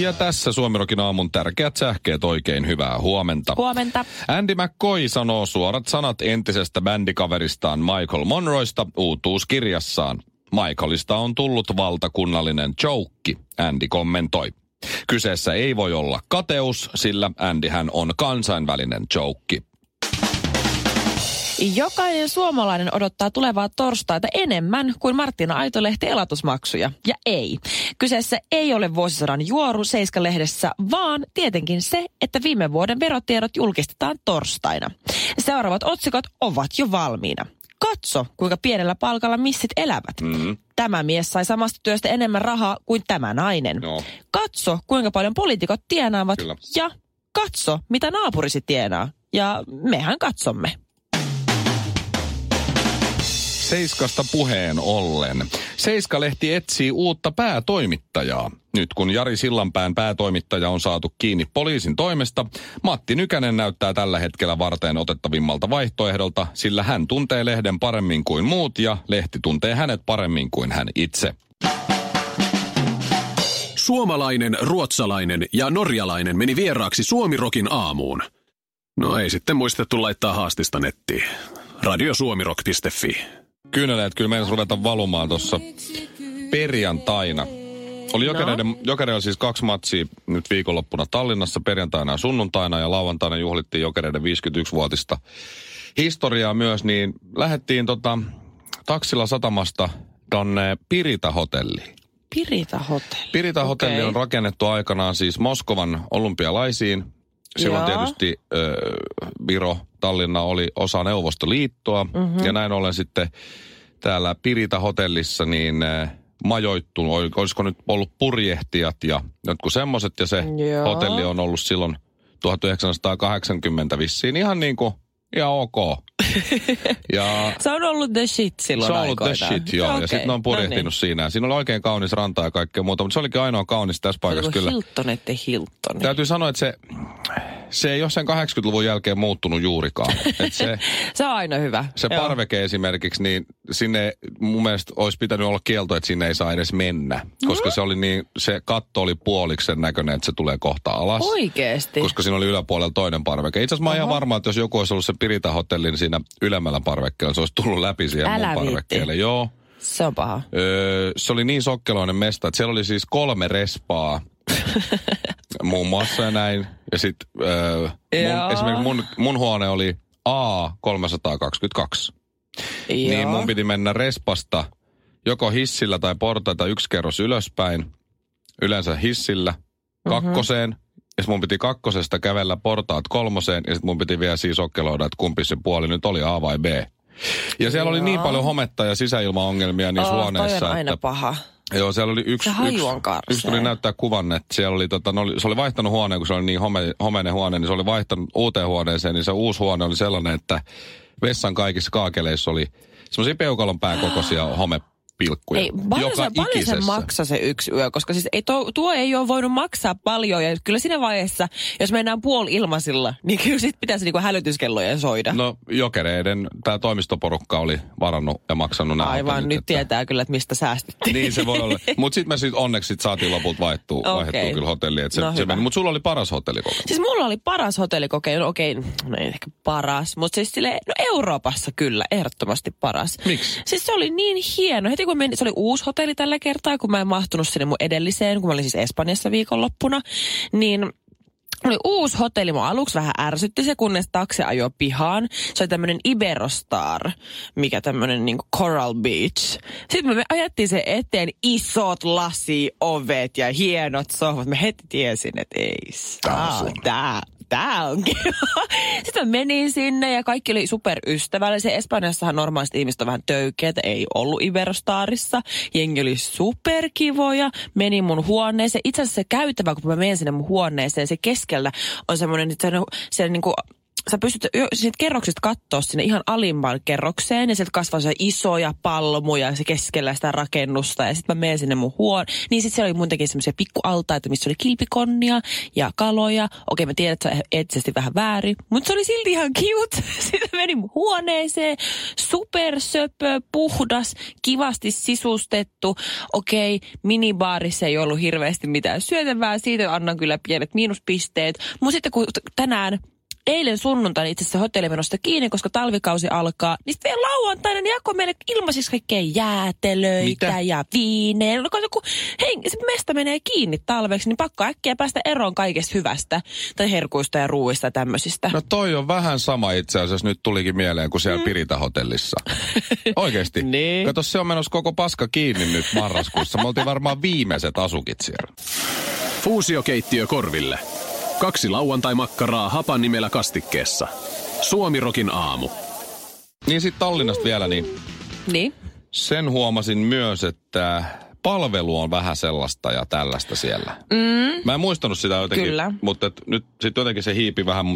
Ja tässä Suomi-rokin aamun tärkeät sähkeet, oikein hyvää huomenta. Huomenta. Andy McCoy sanoo suorat sanat entisestä bändikaveristaan Michael Monroesta uutuuskirjassaan. Michaelista on tullut valtakunnallinen joukki, Andy kommentoi. Kyseessä ei voi olla kateus, sillä Andyhän on kansainvälinen joukki. Jokainen suomalainen odottaa tulevaa torstaita enemmän kuin Martina Aito-lehti elatusmaksuja. Ja ei. Kyseessä ei ole vuosisadan juoru Seiska-lehdessä, vaan tietenkin se, että viime vuoden verotiedot julkistetaan torstaina. Seuraavat otsikot ovat jo valmiina. Katso, kuinka pienellä palkalla missit elävät. Mm-hmm. Tämä mies sai samasta työstä enemmän rahaa kuin tämä nainen. No. Katso, kuinka paljon poliitikot tienaavat. Kyllä. Ja katso, mitä naapurisi tienaa. Ja mehän katsomme. Seiskasta puheen ollen. Seiska-lehti etsii uutta päätoimittajaa. Nyt kun Jari Sillanpään päätoimittaja on saatu kiinni poliisin toimesta, Matti Nykänen näyttää tällä hetkellä varteen otettavimmalta vaihtoehdolta, sillä hän tuntee lehden paremmin kuin muut ja lehti tuntee hänet paremmin kuin hän itse. Suomalainen, ruotsalainen ja norjalainen meni vieraaksi Suomi-rokin aamuun. No ei sitten muistettu laittaa haastista nettiin. Radiosuomirok.fi. Kyyneleet kyllä meidän ruveta valumaan tuossa perjantaina. Oli Jokereilla siis 2 matsia nyt viikonloppuna Tallinnassa, perjantaina ja sunnuntaina, ja lauantaina juhlittiin Jokereiden 51-vuotista historiaa myös, niin lähdettiin taksilla satamasta tonne Pirita-hotelliin. Pirita-hotelli? Pirita-hotelli okay. On rakennettu aikanaan siis Moskovan olympialaisiin. Silloin tietysti Viro, Tallinna oli osa Neuvostoliittoa, ja näin ollen sitten täällä Pirita-hotellissa niin majoittunut, olisiko nyt ollut purjehtijat ja jotkut semmoiset, ja se hotelli on ollut silloin 1980 vissiin ihan niin kuin, ihan ok. Ja se on ollut the shit silloin aikoinaan. Se on ollut the shit, joo, okay. Ja sitten ne on purjehtinut siinä. Siinä oli oikein kaunis ranta ja kaikkea muuta, mutta se olikin ainoa kaunis tässä paikassa kyllä. Hilton. Täytyy sanoa, että se ei ole sen 80-luvun jälkeen muuttunut juurikaan. Se on aina hyvä. Se parveke esimerkiksi, niin sinne mun mielestä olisi pitänyt olla kielto, että sinne ei saa edes mennä. Koska se oli niin, se katto oli puoliksi sen näköinen, että se tulee kohta alas. Oikeesti? Koska siinä oli yläpuolella toinen parveke. Itse asiassa mä oon ihan varma, että jos joku olisi ollut se Pirita-hotelli, niin siinä ylemmällä parvekkeella se olisi tullut läpi siellä mun parvekkeelle. Joo. Se on paha. Se oli niin sokkeloinen mesta, että siellä oli siis 3 respaa. Muun muassa näin. Ja sit esimerkiksi mun huone oli A322. Niin mun piti mennä respasta joko hissillä tai portaita yksi kerros ylöspäin. Yleensä hissillä kakkoseen. Ja sit mun piti kakkosesta kävellä portaat kolmoseen. Ja sit mun piti vielä siis okkeloida, että kumpi se puoli nyt oli, A vai B. Ja siellä oli niin paljon hometta ja sisäilmaongelmia niissä huoneissa. Toi on aina paha. Joo, siellä oli yksi tuli näyttää kuvan, että siellä oli, se oli vaihtanut huoneen, kun se oli niin homeinen huone, niin se oli vaihtanut uuteen huoneeseen, niin se uusi huone oli sellainen, että vessan kaikissa kaakeleissa oli semmoisia peukalon pääkokoisia homepilkkuja. Ei, paljon se maksaa se yksi yö, koska siis tuo ei ole voinut maksaa paljon, ja kyllä siinä vaiheessa, jos mennään puoli-ilmaisilla, niin kyllä sit pitäisi niinku hälytyskelloja soida. No Jokereiden tämä toimistoporukka oli varannut ja maksanut näitä. Aivan, nyt tietää kyllä, että mistä säästettiin. Niin se voi olla. Mutta sitten me onneksi saatiin lopulta vaihdettua kyllä hotelliin. Mutta sulla oli paras hotellikokemus. Siis mulla oli paras hotellikokemus, no ei ehkä paras, mutta siis silleen, Euroopassa kyllä ehdottomasti paras. Miksi? Siis se oli niin hieno. Heti kun se oli uusi hotelli tällä kertaa, kun mä en mahtunut sinne mun edelliseen, kun mä olin siis Espanjassa viikonloppuna, niin oli uusi hotelli. Mua aluksi vähän ärsytti se, kunnes taksi ajoi pihaan. Se oli tämmönen Iberostar, mikä tämmönen niin kuin Coral Beach. Sitten me ajettiin sen eteen isot lasiovet ja hienot sohvat. Mä heti tiesin, että ei saa. Tää tää on kiva. Sitten menin sinne ja kaikki oli superystävällisiä. Espanjassahan normaalisti ihmiset on vähän töykeitä, ei ollut Iberostarissa. Jengi oli superkivoja, meni mun huoneeseen. Itse asiassa se käytävä, kun mä menen sinne mun huoneeseen, se keskellä on semmoinen niinku... Sä pystyt siitä kerroksista katsoa sinne ihan alimman kerrokseen ja sieltä kasvaa se isoja palmuja se keskellä sitä rakennusta. Ja sit mä menen sinne mun niin sit siellä oli muutenkin semmoisia pikkualtaita, missä oli kilpikonnia ja kaloja. Okei, mä tiedän, että se on etsisesti vähän väärin, mutta se oli silti ihan cute. Sitten menin mun huoneeseen. Supersöpö, puhdas, kivasti sisustettu. Okei, minibaarissa ei ollut hirveästi mitään syötävää. Siitä annan kyllä pienet miinuspisteet. Mutta sitten kun eilen sunnuntaina itse asiassa hotelli menosta kiinni, koska talvikausi alkaa. Niin sitten vielä lauantaina ne jakoi meille ilmaisiksi kaikkea jäätelöitä ja viinejä. No kun se mesta menee kiinni talveksi, niin pakko äkkiä päästä eroon kaikesta hyvästä. Tai herkuista ja ruuista ja tämmöisistä. No toi on vähän sama itse asiassa. Nyt tulikin mieleen, kun siellä Pirita-hotellissa. Oikeesti. Niin. Kato, se on menossa koko paska kiinni nyt marraskuussa. Me oltiin varmaan viimeiset asukit siellä. Fuusiokeittiö korville. 2 lauantai-makkaraa hapan nimellä kastikkeessa. Suomi-rokin aamu. Niin sit Tallinnasta vielä niin. Niin? Sen huomasin myös, että palvelu on vähän sellaista ja tällaista siellä. Mä en muistanut sitä jotenkin. Kyllä. Mutta nyt sit jotenkin se hiipi vähän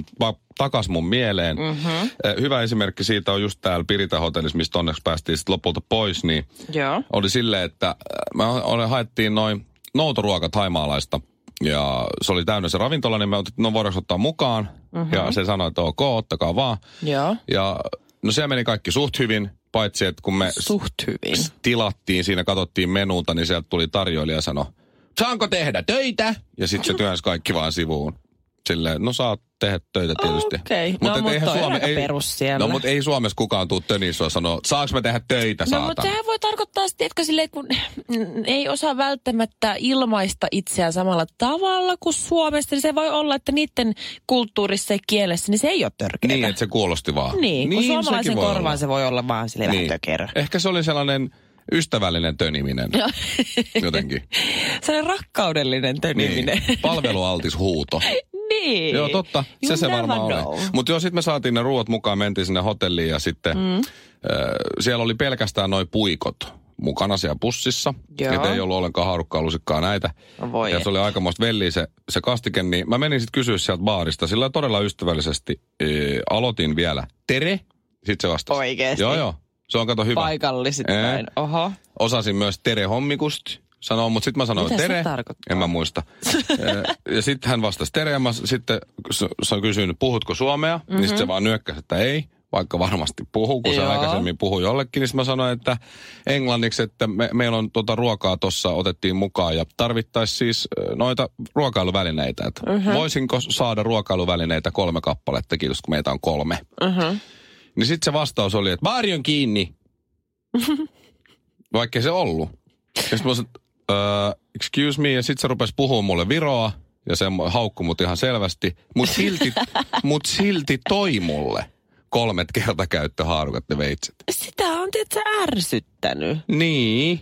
takas mun mieleen. Mm-hmm. Hyvä esimerkki siitä on just täällä Pirita-hotellissa, mistä onneksi päästiin sit lopulta pois. Niin joo. Oli silleen, että haettiin noin noutoruokat Haimaalaista. Ja se oli täynnä se ravintola, niin me otettiin, no voidaanko ottaa mukaan. Mm-hmm. Ja se sanoi, että ok, ottakaa vaan. Joo. Ja no se meni kaikki suht hyvin, paitsi että kun me tilattiin, siinä katsottiin menulta, niin sieltä tuli tarjoilija ja sanoi, saanko tehdä töitä? Ja sitten se työnsi kaikki vaan sivuun. Silleen, no saat tehdä töitä tietysti. Okei, okay. No mutta ei Suomessa kukaan tuu tönissua sanoa, saanko mä tehdä töitä, saatan. No mutta sehän voi tarkoittaa sitten, etkö silleen, kun ei osaa välttämättä ilmaista itseään samalla tavalla kuin Suomessa, niin se voi olla, että niiden kulttuurissa ja kielessä, niin se ei ole törkeätä. Niin, että se kuulosti vaan. Niin, kun suomalaisen korvaan se voi olla vaan silleen niin. Vähän tökerä. Ehkä se oli sellainen... Ystävällinen töniminen. No. Jotenkin. Se on rakkaudellinen töniminen. Niin. Palvelualtis huuto. Niin. Joo, totta. Se varmaan oli. Mutta joo, sit me saatiin ne ruuat mukaan, mentiin sinne hotelliin ja sitten siellä oli pelkästään noi puikot mukana siellä pussissa. Että ei ollut ollenkaan haarukkaa, lusikkaa näitä. No ja se oli aikamoista velliä se kastike, niin mä menin sit kysyä sieltä baarista. Sillä todella ystävällisesti aloitin vielä. Tere. Sit se vastasi. Oikeesti? Joo. Se on kato hyvä. Paikalliset näin. Oho. Osasin myös tere hommikust sanoa, mutta sitten mä sanoin mitä tere. En mä muista. Ja sitten hän vastasi tere ja mä sitten se kysynyt, puhutko suomea? Mm-hmm. Niin sitten se vaan nyökkäsi, että ei. Vaikka varmasti puhuu, kun se aikaisemmin puhui jollekin. Niin mä sanoin, että englanniksi, että meillä on tuota ruokaa tuossa otettiin mukaan. Ja tarvittaisiin siis noita ruokailuvälineitä. Mm-hmm. Voisinko saada ruokailuvälineitä 3 kappaletta? Kiitos, kun meitä on 3. Mm-hmm. Niin sitten se vastaus oli, että baari on kiinni. Vaikkei se ollut. Ja sitten mä sanoin, excuse me. Ja sitten se rupesi puhumaan mulle viroa. Ja se haukkui mut ihan selvästi. Mut silti toi mulle 3 kertakäyttöhaarukat ja veitset. Sitä on, tietsä, ärsyttänyt. Niin.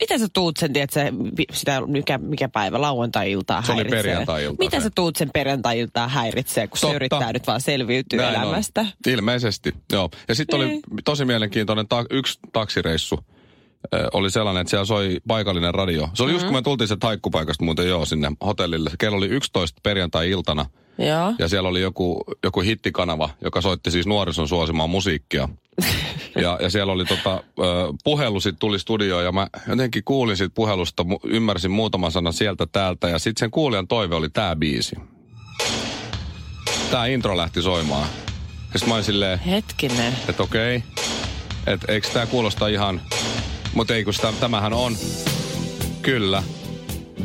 Mitä sä tuut sen, tietsä, sitä mikä päivä, lauantai-iltaa häiritsee? Se oli perjantai-iltaa. Mitä sä tuut sen perjantai-iltaa häiritsee, kun se yrittää nyt vaan selviytyä näin elämästä? On. Ilmeisesti, joo. Ja sitten oli tosi mielenkiintoinen yksi taksireissu. Oli sellainen, että siellä soi paikallinen radio. Se oli just, kun me tultiin se haikkupaikasta muuten sinne hotellille. Kello oli 11 perjantai-iltana. Joo. Ja siellä oli joku hittikanava, joka soitti siis nuorison suosimaa musiikkia. Ja siellä oli puhelu sit tuli studioon ja mä jotenkin kuulin siitä puhelusta, ymmärsin muutaman sanan sieltä täältä. Ja sit sen kuulijan toive oli tää biisi. Tää intro lähti soimaan. Ja sit mä olin silleen, hetkinen. Että okei, että eikö tää kuulosta ihan... Mut ei kun tämähän on, kyllä,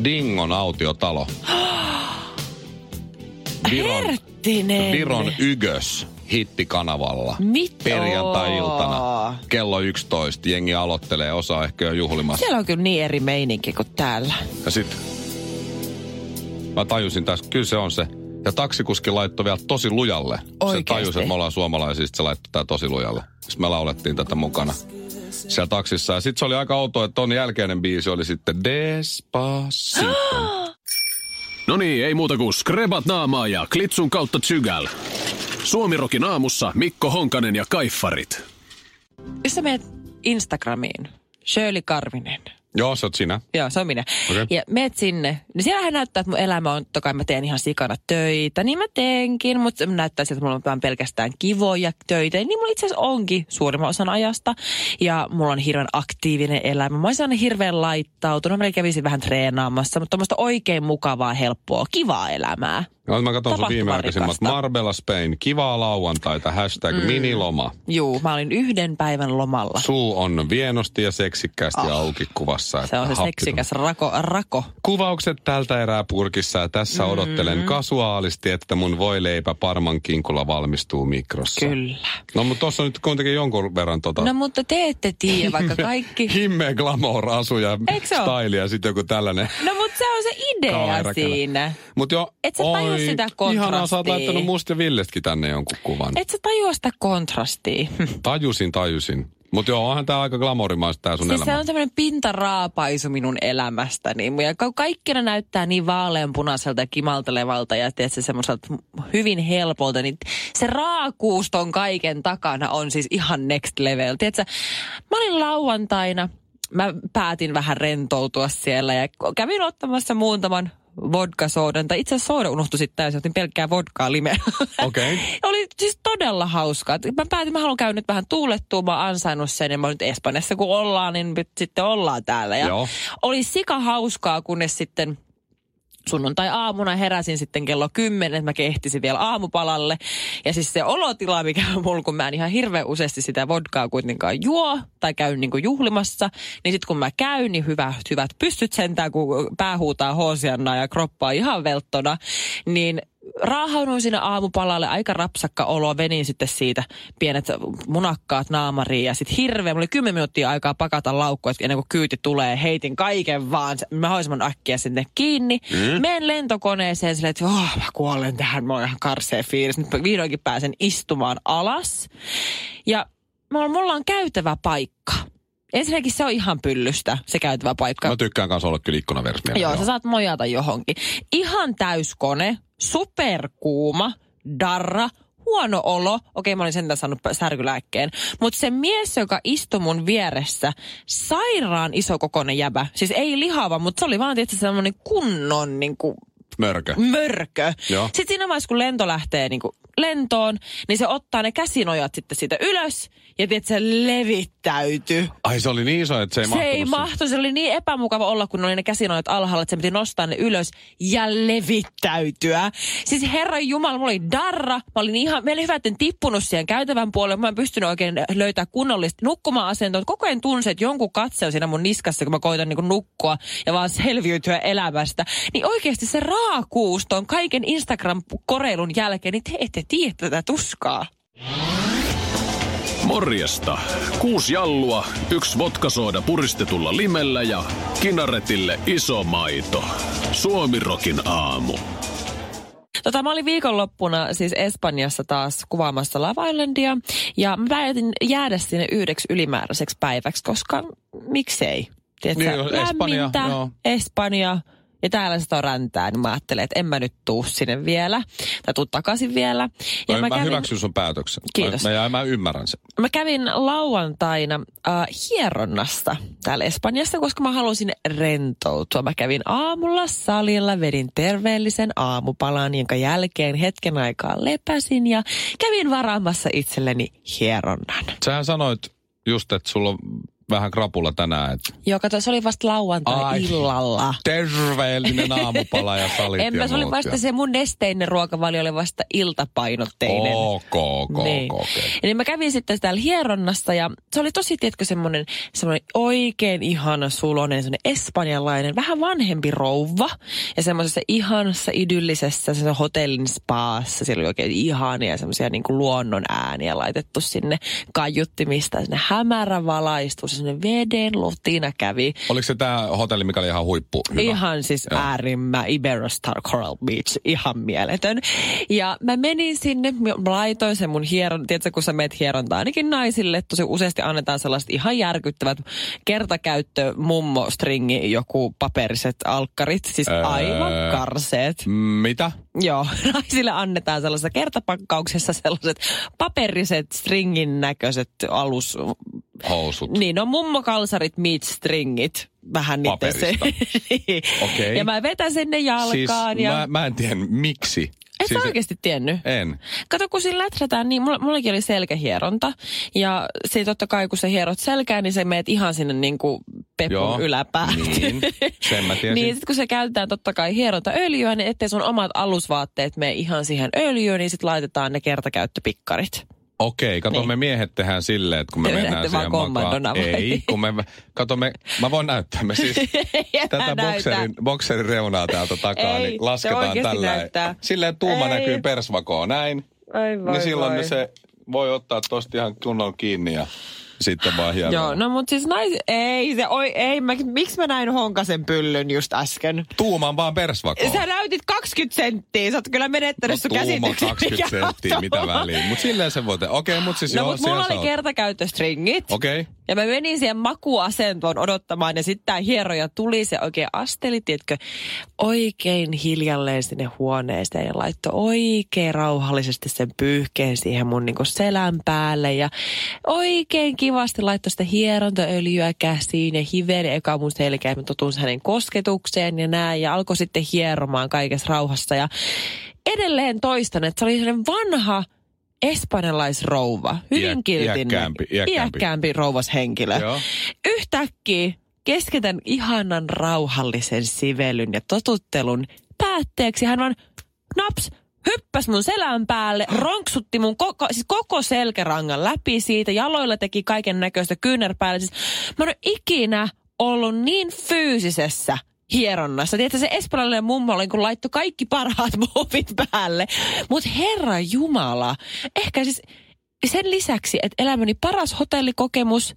Dingon autiotalo. Viron Ygös hittikanavalla. Mitä? Perjantai-iltana. Kello 11 jengi aloittelee, osa ehkä jo juhlimassa. Siellä on kyllä niin eri meininki kuin täällä. Ja sit mä tajusin tässä, kyllä se on se. Ja taksikuski laittoi vielä tosi lujalle. Oikeesti? Se tajus, että me ollaan suomalaisista, se laittoi tää tosi lujalle. Sitten me laulettiin tätä mukana siellä taksissa. Ja sit se oli aika outoa, että ton jälkeinen biisi oli sitten Despacito. No niin, ei muuta kuin skrebat naamaa ja klitsun kautta tsygäl. Suomi-rokin aamussa Mikko Honkanen ja Kaiffarit. Jos sä menet Instagramiin, Shirley Karvinen. Joo, se oot sinä. Joo, se on minä. Okay. Ja meet sinne. Niin siellähän näyttää, että mun elämä on, toki mä teen ihan sikana töitä, niin mä teenkin, mutta näyttää siltä, että mulla on pelkästään kivoja töitä. Niin mulla itse asiassa onkin suurimman osan ajasta. Ja mulla on hirveän aktiivinen elämä. Mä oon sellainen hirveän laittautunut. Mä kävisin vähän treenaamassa, mutta tommoista oikein mukavaa, helppoa, kivaa elämää. No, mä katson sun viimeaikaisimmat. Marbella, Spain, kivaa lauantaita, hashtag miniloma. Juu, mä olin 1 päivän lomalla. Suu on vienosti ja seksikkäästi auki kuvassa. Se on se seksikäs rako. Kuvaukset tältä erää purkissa ja tässä odottelen kasuaalisti, että mun voileipä parman kinkulla valmistuu mikrossa. Kyllä. No, mutta tossa on nyt kuitenkin jonkun verran tota... No, mutta te ette tiedä, vaikka kaikki... Himmeä glamour asu ja style ja sit joku tällainen... No, mutta se on se idea siinä. Mut jo... Et sä tajua sitä kontrastia. Ihanaa, sä oot laittanut musta ja Villestäkin tänne jonkun kuvan. Et sä tajua sitä kontrastia. Tajusin. Mutta joo, onhan tää aika glamourimaista tää sun siis elämä. Siis se on tämmönen pintaraapaisu minun elämästäni. Ja kaikkina näyttää niin vaaleanpunaiselta ja kimaltelevalta ja tietysti semmoiselta hyvin helpolta. Niin se raakuus ton kaiken takana on siis ihan next level. Tiedätkö, mä olin lauantaina, mä päätin vähän rentoutua siellä ja kävin ottamassa muutaman vodka-soodan, tai itse asiassa sooda unohtui sitten täysin, otin pelkkää vodkaa limeä. Okei. Okay. Oli siis todella hauskaa. Mä päätin, mä haluan käydä nyt vähän tuulettua, mä oon ansainnut sen, ja mä nyt Espanjassa kun ollaan, niin sitten ollaan täällä. Ja oli sika hauskaa, kunnes sitten sunnuntai-aamuna heräsin sitten kello 10, että mä kehtisin vielä aamupalalle. Ja siis se olotila, mikä on mulla, kun mä en ihan hirveän useasti sitä vodkaa kuitenkaan juo tai käyn niin kuin juhlimassa, niin sitten kun mä käyn, niin hyvät pystyt sentään, kun pää huutaa hoosiannaa ja kroppaa ihan velttona, niin raahauduin siinä aamupalalle, aika rapsakka olo, venin sitten siitä pienet munakkaat naamariin ja sitten hirveä, mulla oli 10 minuuttia aikaa pakata laukkoa, ennen kuin kyyti tulee, heitin kaiken vaan, mä hoisin äkkiä sinne kiinni, menen lentokoneeseen silleen, että mä kuolen tähän, mä oon ihan karseen fiilis, nyt vihdoinkin pääsen istumaan alas ja mulla on käytävä paikka. Ensinnäkin se on ihan pyllystä, se käytävä paikka. Mä tykkään kanssa olla kyllä ikkunaversio. Joo, sä saat mojata johonkin. Ihan täyskone, superkuuma, darra, huono olo. Okei, mä olin sentään saanut särkylääkkeen. Mutta se mies, joka istui mun vieressä, sairaan isokokoinen jäbä. Siis ei lihava, mutta se oli vaan tietysti semmoinen kunnon niinku... Mörkö. Joo. Sitten siinä vaiheessa, kun lento lähtee niinku lentoon, niin se ottaa ne käsinojat sitten siitä ylös ja tiedät, se levittäytyy. Ai, se oli niin iso, että se ei mahtunut. Se ei mahtu, se oli niin epämukava olla, kun oli ne käsinojat alhaalla, että se piti nostaa ne ylös ja levittäytyä. Siis herran jumala, mulla oli darra. Mä olin ihan, meillä oli hyvä, etten tippunut siihen käytävän puolelle. Mä en pystynyt oikein löytää kunnollista nukkuma-asentoa. Koko ajan tunsin, että jonkun katse siinä mun niskassa, kun mä koitan niinku nukkua ja vaan selviytyä elämästä. Niin oikeasti se raakuus ton kaiken Instagram-koreilun jälkeen, niin te ette tiedä tätä tuskaa. Morjesta. 6 jallua, 1 vodkasooda puristetulla limellä ja kinaretille iso maito. Suomi-rokin aamu. Mä olin viikonloppuna siis Espanjassa taas kuvaamassa Lava Islandia ja mä päätin jäädä sinne yhdeksi ylimääräiseksi päiväksi, koska miksei? Tiedätkö, niin, lämmintä, Espanja. Ja täällä sitä on räntää, niin mä ajattelin, että en mä nyt tuu sinne vielä. Tai tuu takaisin vielä. Ja mä hyväksyn sun päätöksen. Kiitos. Mä ymmärrän sen. Mä kävin lauantaina hieronnassa täällä Espanjassa, koska mä halusin rentoutua. Mä kävin aamulla salilla, vedin terveellisen aamupalan, jonka jälkeen hetken aikaa lepäsin ja kävin varaamassa itselleni hieronnan. Sähän sanoit just, että sulla on... vähän krapulla tänään. Joo, kato, se oli vasta lauantai-illalla. Ai, terveellinen aamupala ja salit ja se oli vasta se mun nesteinen ruokavalio, oli vasta iltapainotteinen. Okei. Niin mä kävin sitten täällä hieronnassa ja se oli tosi, tiedätkö, semmoinen oikein ihana sulonen, semmoinen espanjalainen, vähän vanhempi rouva. Ja semmoisessa ihanassa, idyllisessä, se hotellin spaassa, siellä oli oikein ihania semmoisia niin kuin luonnon ääniä laitettu sinne kaiuttimista, sinne hämärävalaistus, semmoinen veden lottina kävi. Oliko se tämä hotelli, mikä oli ihan huippu? Hyvä. Ihan siis äärimmä, Iberostar Coral Beach, ihan mieletön. Ja mä menin sinne, mä laitoin sen mun hieron, tiedätkö kun sä meet hierontaa ainakin naisille, tosi useasti annetaan sellaiset ihan järkyttävät kertakäyttö mummostringi, joku paperiset alkkarit, siis aivan karseet. Mitä? Joo, naisille annetaan sellaisessa kertapakkauksessa sellaiset paperiset stringin näköiset alus... Housut. Niin, no mummokalsarit meet stringit. Vähän niitä se. Niin. Okay. Ja mä vetäsin ne jalkaan. Siis ja... mä en tiedä miksi. Et siis oikeasti tiennyt? En. Kato, kun siinä läträtään, niin mullakin oli selkähieronta. Ja se totta kai, kun sä hierot selkää, niin sä meet ihan sinne niin kuin pepun yläpäätä. Niin, sen mä tiesin. Niin, sit kun se käytetään totta kai hierontaöljyä, niin ettei sun omat alusvaatteet mene ihan siihen öljyyn, niin sit laitetaan ne kertakäyttöpikkarit. Okei, kato niin. Me miehet tehdään silleen, että kun me mennään siihen makaan. Ei, kun me, kato me, mä voin näyttää, me siis tätä bokserin reunaa täältä takaa, ei, niin lasketaan tällä. Silleen tuuma näkyy persvakoon, näin. Ai voi, niin silloin voi. Se voi ottaa tosta ihan kunnolla kiinni ja sitten vaan hieman. Joo, no mut siis miksi mä näin Honkasen pyllyn just äsken? Tuumaan vaan persvakoon. Sä näytit 20 senttiä, sä oot kyllä menettänyt sun käsityksen. Tuuma 20 senttiä, mitä väliä. Mut silleen se voi tehdä. Okei, mut siis joo, siellä sä oot. No mut mulla oli kertakäyttöstringit. Okei. Ja mä menin siihen makuasentoon odottamaan ja sitten tää hieroja tuli, se oikein asteli, tiedätkö, oikein hiljalleen sinne huoneeseen ja laittoi oikein rauhallisesti sen pyyhkeen siihen mun niinku selän päälle ja oikein kivasti laittoi sitä hierontaöljyä käsiin ja hiveni eka mun selkään, mä totun hänen kosketukseen ja näin ja alkoi sitten hieromaan kaikessa rauhassa ja edelleen toistan, että se oli sellainen vanha espanjalaisrouva, hyvin kiltinen, iäkkäämpi rouvashenkilö. Joo. Yhtäkkiä keskitän ihanan rauhallisen sivelyn ja totuttelun päätteeksi hän on naps, hyppäs mun selän päälle, ronksutti mun koko selkärangan läpi siitä, jaloilla teki kaiken näköistä kyynärpäällä. Siis, mä en ole ikinä ollut niin fyysisessä hieronnassa. Tiedätkö, se espanjalainen mummo oli, kun laittoi kaikki parhaat muovit päälle. Mutta herra jumala, ehkä siis sen lisäksi, että elämäni paras hotellikokemus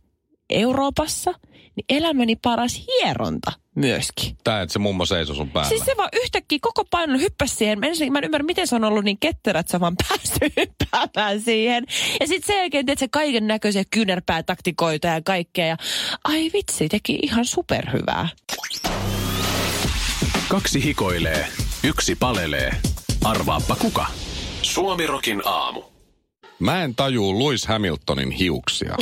Euroopassa, niin elämäni paras hieronta myöskin. Tää, että se mummo seisoi sun päällä. Siis se vaan yhtäkkiä koko painon hyppäsi siihen. Ensinnäkin mä en ymmärrä, miten se on ollut niin ketterä, että se on vaan päässyt hyppäämään siihen. Ja sit sen jälkeen teet se kaiken näköisiä kyynärpäätaktikoita ja kaikkea. Ja, ai vitsi, teki ihan superhyvää. Kaksi hikoilee, yksi palelee. Arvaappa kuka? Suomi-rokin aamu. Mä en tajuu Lewis Hamiltonin hiuksia.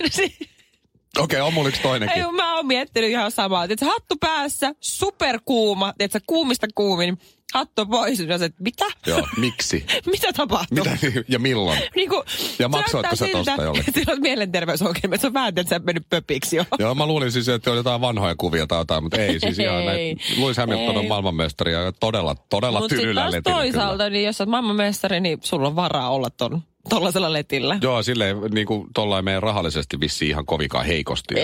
No se... Okei, on mulla yksi toinenkin. Ei, mä oon miettinyt ihan samaa. Tiedätkö, hattu päässä, superkuuma. Tiedätkö, kuumista kuumin. Hattu pois. Ja se, mitä? Joo, miksi? Mitä tapahtuu? Mitä, ja milloin? Niin kuin, ja maksoitko sä tosta jollekin? Sillä on mielenterveysongelma. Se on vähän, että sä et mennyt pöpiksi jo. Joo, mä luulin siis, että on jotain vanhoja kuvia tai jotain, mutta ei siis ihan näin. Lewis Hamilton on maailmanmestari ja todella tylyllä letillä. Mutta sitten toisaalta, niin jos sä oot maailmanmestari, niin sulla on varaa olla ton. Tollasella letillä. Joo, silleen niin kuin tollain meidän rahallisesti vissiin ihan kovikaan heikosti.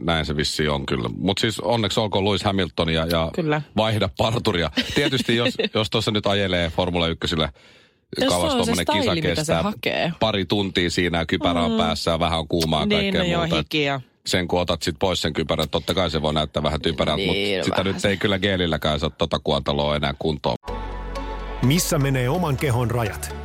Näin se vissiin on kyllä. Mutta siis onneksi olkoon Lewis Hamilton ja vaihda parturia. Tietysti jos tuossa nyt ajelee Formula 1:llä kavassa tommonen kisa kestää pari tuntia siinä kypärä on päässä ja vähän on kuumaa kaikkea muuta. Hikiä. Sen kun otat sit pois sen kypärän, totta kai se voi näyttää vähän typerältä, niin, mutta sitä nyt ei kyllä geelilläkään saa tota kuontaloa enää kuntoon. Missä menee oman kehon rajat?